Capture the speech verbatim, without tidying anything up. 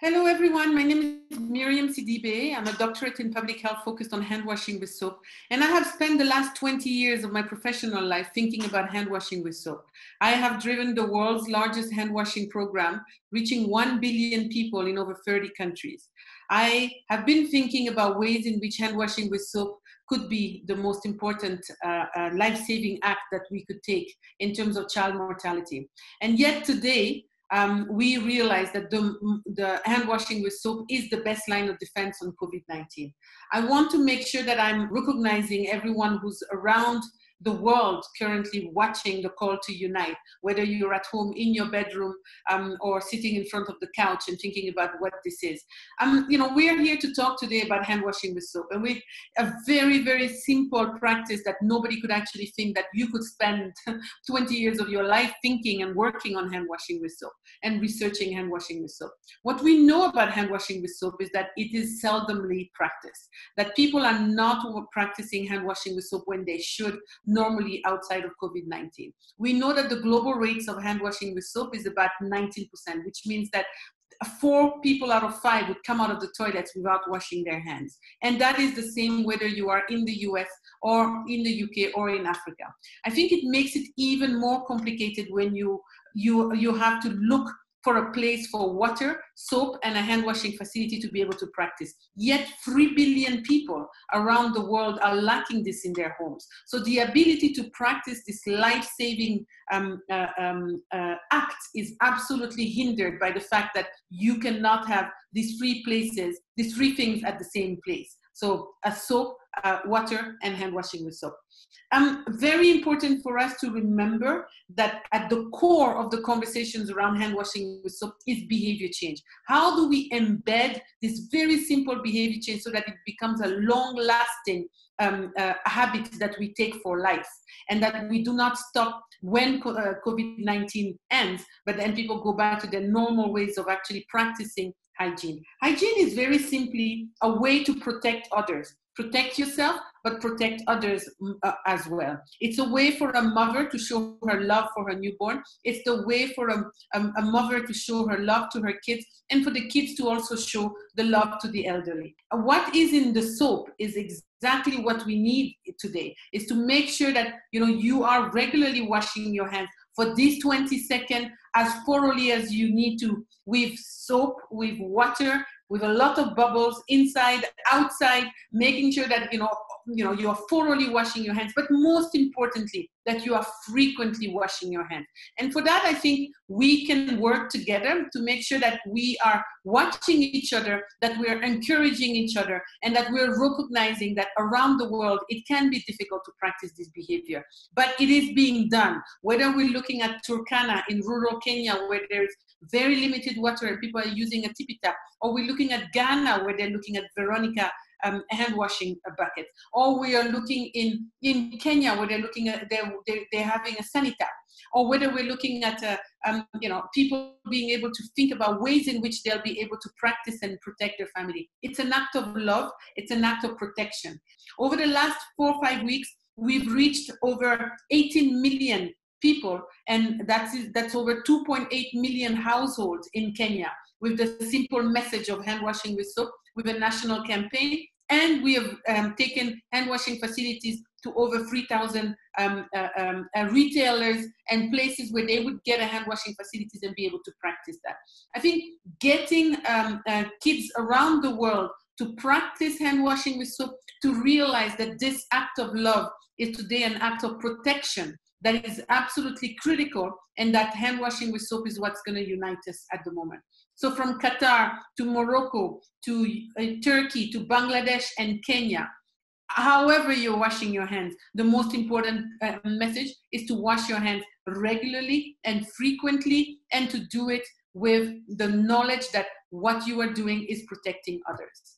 Hello everyone, my name is Myriam Sidibe. I'm a doctorate in public health focused on hand washing with soap. And I have spent the last twenty years of my professional life thinking about hand washing with soap. I have driven the world's largest hand washing program, reaching one billion people in over thirty countries. I have been thinking about ways in which hand washing with soap could be the most important uh, uh, life-saving act that we could take in terms of child mortality. And yet today, Um, we realize that the, the hand washing with soap is the best line of defense on COVID nineteen. I want to make sure that I'm recognizing everyone who's around the world currently watching The Call to Unite, whether you're at home in your bedroom um, or sitting in front of the couch and thinking about what this is. Um, you know, we're here to talk today about hand washing with soap, and with a very, very simple practice that nobody could actually think that you could spend twenty years of your life thinking and working on hand washing with soap and researching hand washing with soap. What we know about hand washing with soap is that it is seldomly practiced, that people are not practicing hand washing with soap when they should, normally outside of COVID nineteen. We know that the global rates of hand washing with soap is about nineteen percent, which means that four people out of five would come out of the toilets without washing their hands. And that is the same whether you are in the U S or in the U K or in Africa. I think it makes it even more complicated when you, you, you have to look for a place for water, soap, and a hand washing facility to be able to practice. Yet three billion people around the world are lacking this in their homes. So the ability to practice this life-saving um, uh, um, uh, act is absolutely hindered by the fact that you cannot have these three places, these three things at the same place. So a soap, uh, water, and hand washing with soap. Um, very important for us to remember that at the core of the conversations around hand washing with soap is behavior change. How do we embed this very simple behavior change so that it becomes a long-lasting um, uh, habit that we take for life, and that we do not stop when uh, COVID nineteen ends, but then people go back to their normal ways of actually practicing hygiene. Hygiene is very simply a way to protect others. Protect yourself, but protect others uh, as well. It's a way for a mother to show her love for her newborn. It's the way for a, a, a mother to show her love to her kids, and for the kids to also show the love to the elderly. What is in the soap is exactly what we need today, is to make sure that you know you are regularly washing your hands for these twenty seconds as thoroughly as you need to, with soap, with water, with a lot of bubbles inside, outside, making sure that you know, you know, you are thoroughly washing your hands, but most importantly, that you are frequently washing your hands. And for that, I think we can work together to make sure that we are watching each other, that we are encouraging each other, and that we are recognizing that around the world, it can be difficult to practice this behavior. But it is being done. Whether we're looking at Turkana in rural Kenya, where there is very limited water and people are using a tippy tap, or we're looking at Ghana, where they're looking at Veronica Um, hand washing bucket, or we are looking in in Kenya where they're looking at they're they're, they're having a sanitary, or whether we're looking at uh, um, you know people being able to think about ways in which they'll be able to practice and protect their family. It's an act of love. It's an act of protection. Over the last four or five weeks, we've reached over eighteen million people, and that's that's over two point eight million households in Kenya, with the simple message of hand washing with soap, with a national campaign. And we have um, taken hand washing facilities to over three thousand um, uh, um, uh, retailers and places where they would get a hand washing facilities and be able to practice that. I think getting um, uh, kids around the world to practice hand washing with soap, to realize that this act of love is today an act of protection that is absolutely critical, and that hand washing with soap is what's going to unite us at the moment. So from Qatar to Morocco, to uh, Turkey, to Bangladesh and Kenya, however you're washing your hands, the most important uh, message is to wash your hands regularly and frequently, and to do it with the knowledge that what you are doing is protecting others.